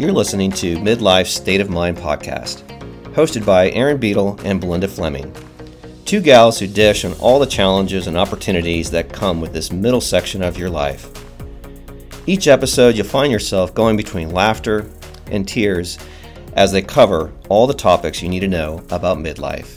You're listening to Midlife State of Mind Podcast, hosted by Erin Beadle and Belinda Fleming, two gals who dish on all the challenges and opportunities that come with this middle section of your life. Each episode, you'll find yourself going between laughter and tears as they cover all the topics you need to know about midlife.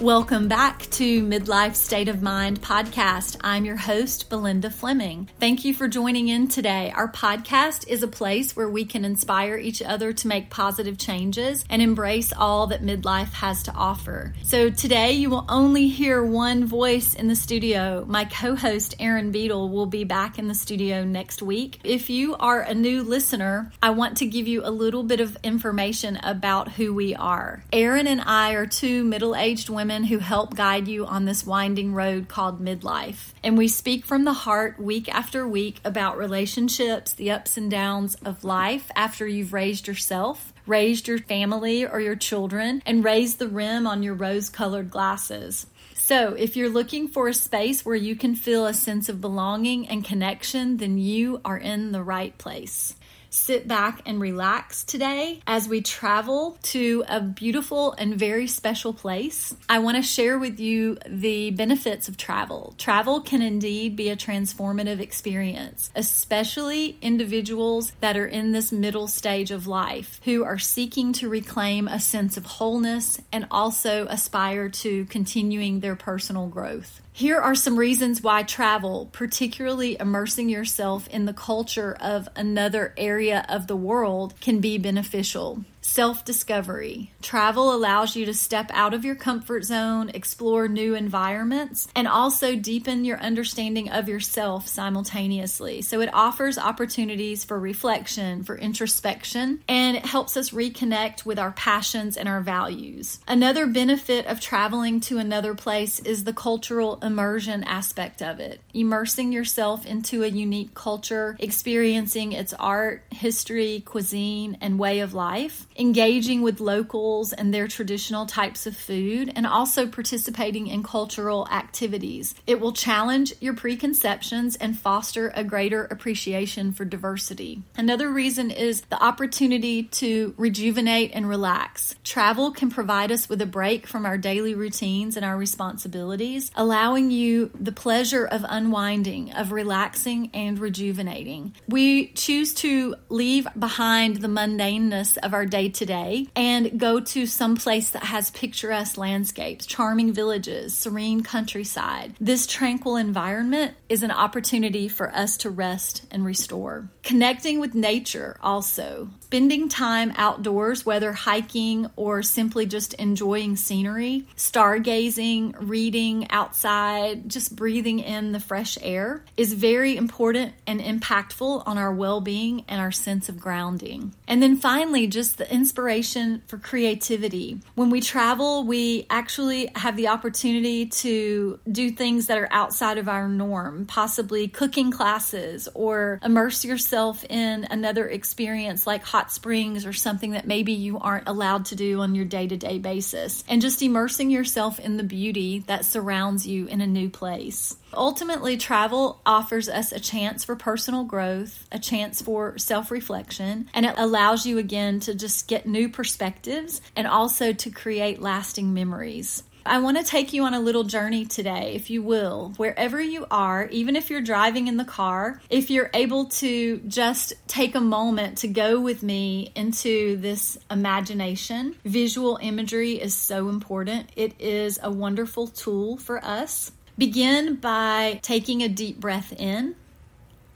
Welcome back to Midlife State of Mind Podcast. I'm your host, Belinda Fleming. Thank you for joining in today. Our podcast is a place where we can inspire each other to make positive changes and embrace all that midlife has to offer. So today you will only hear one voice in the studio. My co-host, Erin Beadle, will be back in the studio next week. If you are a new listener, I want to give you a little bit of information about who we are. Erin and I are two middle-aged women who help guide you on this winding road called midlife. And we speak from the heart week after week about relationships, the ups and downs of life after you've raised yourself, raised your family or your children, and raised the rim on your rose-colored glasses. So if you're looking for a space where you can feel a sense of belonging and connection, then you are in the right place. Sit back and relax today as we travel to a beautiful and very special place. I want to share with you the benefits of travel. Travel can indeed be a transformative experience, especially individuals that are in this middle stage of life who are seeking to reclaim a sense of wholeness and also aspire to continuing their personal growth. Here are some reasons why travel, particularly immersing yourself in the culture of another area of the world, can be beneficial. Self-discovery. Travel allows you to step out of your comfort zone, explore new environments, and also deepen your understanding of yourself simultaneously. So it offers opportunities for reflection, for introspection, and it helps us reconnect with our passions and our values. Another benefit of traveling to another place is the cultural immersion aspect of it. Immersing yourself into a unique culture, experiencing its art, history, cuisine, and way of life, engaging with locals and their traditional types of food, and also participating in cultural activities. It will challenge your preconceptions and foster a greater appreciation for diversity. Another reason is the opportunity to rejuvenate and relax. Travel can provide us with a break from our daily routines and our responsibilities, allowing you the pleasure of unwinding, of relaxing and rejuvenating. We choose to leave behind the mundaneness of our day-to-day and go to some place that has picturesque landscapes, charming villages, serene countryside. This tranquil environment is an opportunity for us to rest and restore. Connecting with nature also. Spending time outdoors, whether hiking or simply just enjoying scenery, stargazing, reading outside, just breathing in the fresh air is very important and impactful on our well-being and our sense of grounding. And then finally, just the inspiration for creativity. When we travel, we actually have the opportunity to do things that are outside of our norm, possibly cooking classes or immerse yourself in another experience like hot springs or something that maybe you aren't allowed to do on your day-to-day basis, and just immersing yourself in the beauty that surrounds you in a new place. Ultimately, travel offers us a chance for personal growth, a chance for self-reflection, and it allows you again to just get new perspectives and also to create lasting memories. I want to take you on a little journey today, if you will, wherever you are, even if you're driving in the car, if you're able to just take a moment to go with me into this imagination. Visual imagery is so important. It is a wonderful tool for us. Begin by taking a deep breath in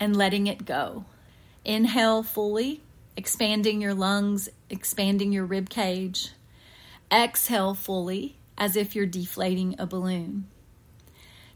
and letting it go. Inhale fully, expanding your lungs, expanding your rib cage. Exhale fully, as if you're deflating a balloon.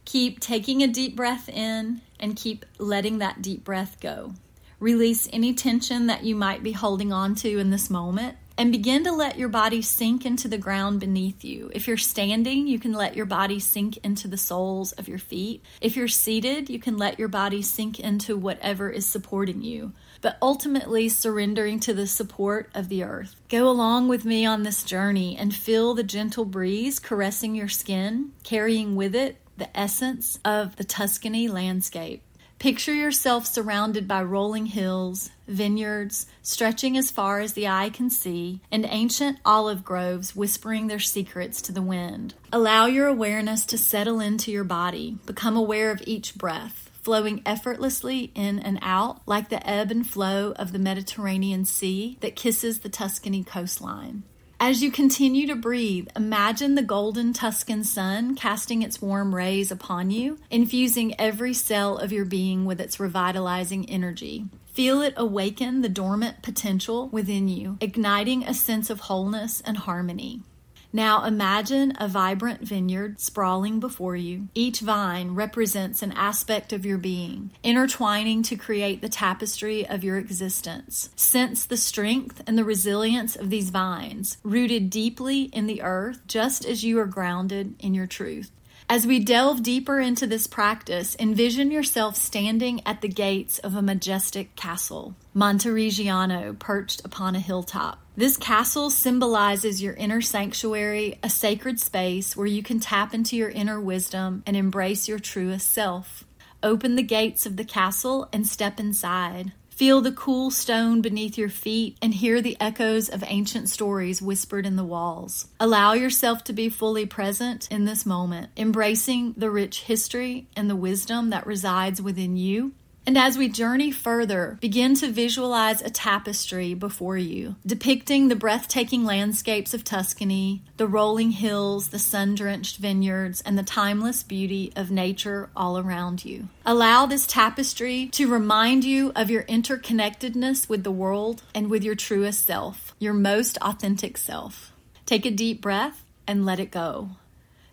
Keep taking a deep breath in and keep letting that deep breath go. Release any tension that you might be holding on to in this moment. And begin to let your body sink into the ground beneath you. If you're standing, you can let your body sink into the soles of your feet. If you're seated, you can let your body sink into whatever is supporting you, but ultimately surrendering to the support of the earth. Go along with me on this journey and feel the gentle breeze caressing your skin, carrying with it the essence of the Tuscany landscape. Picture yourself surrounded by rolling hills, vineyards stretching as far as the eye can see, and ancient olive groves whispering their secrets to the wind. Allow your awareness to settle into your body. Become aware of each breath, flowing effortlessly in and out like the ebb and flow of the Mediterranean Sea that kisses the Tuscany coastline. As you continue to breathe, imagine the golden Tuscan sun casting its warm rays upon you, infusing every cell of your being with its revitalizing energy. Feel it awaken the dormant potential within you, igniting a sense of wholeness and harmony. Now imagine a vibrant vineyard sprawling before you. Each vine represents an aspect of your being, intertwining to create the tapestry of your existence. Sense the strength and the resilience of these vines, rooted deeply in the earth, just as you are grounded in your truth. As we delve deeper into this practice, envision yourself standing at the gates of a majestic castle, Monteriggiano, perched upon a hilltop. This castle symbolizes your inner sanctuary, a sacred space where you can tap into your inner wisdom and embrace your truest self. Open the gates of the castle and step inside. Feel the cool stone beneath your feet and hear the echoes of ancient stories whispered in the walls. Allow yourself to be fully present in this moment, embracing the rich history and the wisdom that resides within you. And as we journey further, begin to visualize a tapestry before you, depicting the breathtaking landscapes of Tuscany, the rolling hills, the sun-drenched vineyards, and the timeless beauty of nature all around you. Allow this tapestry to remind you of your interconnectedness with the world and with your truest self, your most authentic self. Take a deep breath and let it go.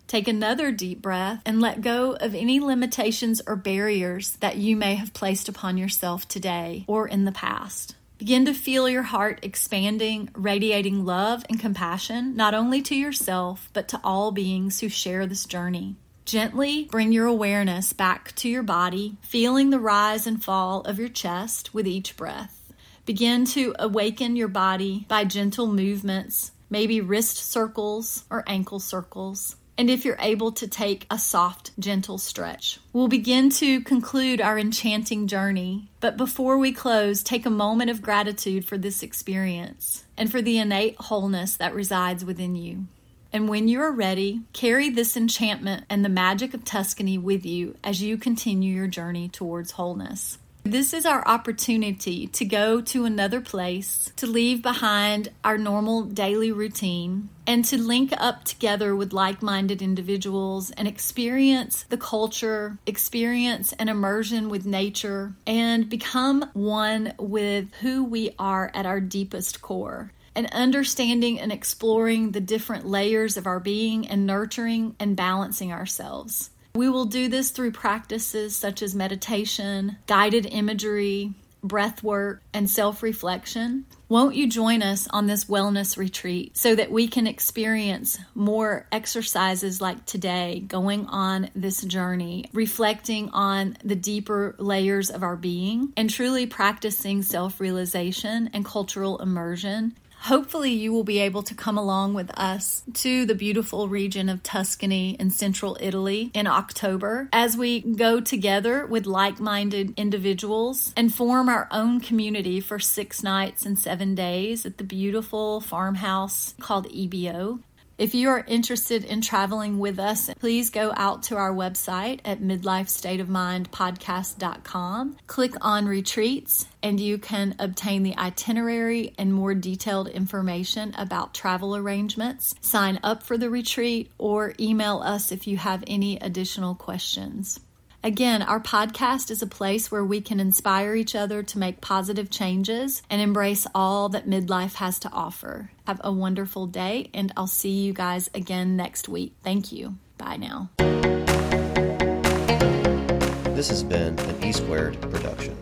Take another deep breath and let go of any limitations or barriers that you may have placed upon yourself today or in the past. Begin to feel your heart expanding, radiating love and compassion, not only to yourself, but to all beings who share this journey. Gently bring your awareness back to your body, feeling the rise and fall of your chest with each breath. Begin to awaken your body by gentle movements, maybe wrist circles or ankle circles. And if you're able to, take a soft, gentle stretch. We'll begin to conclude our enchanting journey, but before we close, take a moment of gratitude for this experience and for the innate wholeness that resides within you. And when you are ready, carry this enchantment and the magic of Tuscany with you as you continue your journey towards wholeness. This is our opportunity to go to another place, to leave behind our normal daily routine, and to link up together with like-minded individuals and experience the culture, experience an immersion with nature, and become one with who we are at our deepest core. And understanding and exploring the different layers of our being and nurturing and balancing ourselves. We will do this through practices such as meditation, guided imagery, breath work, and self-reflection. Won't you join us on this wellness retreat so that we can experience more exercises like today, going on this journey, reflecting on the deeper layers of our being, and truly practicing self-realization and cultural immersion? Hopefully you will be able to come along with us to the beautiful region of Tuscany in central Italy in October as we go together with like-minded individuals and form our own community for 6 nights and 7 days at the beautiful farmhouse called Ebbio. If you are interested in traveling with us, please go out to our website at midlifestateofmindpodcast.com, click on retreats, and you can obtain the itinerary and more detailed information about travel arrangements, sign up for the retreat, or email us if you have any additional questions. Again, our podcast is a place where we can inspire each other to make positive changes and embrace all that midlife has to offer. Have a wonderful day, and I'll see you guys again next week. Thank you. Bye now. This has been an E Squared production.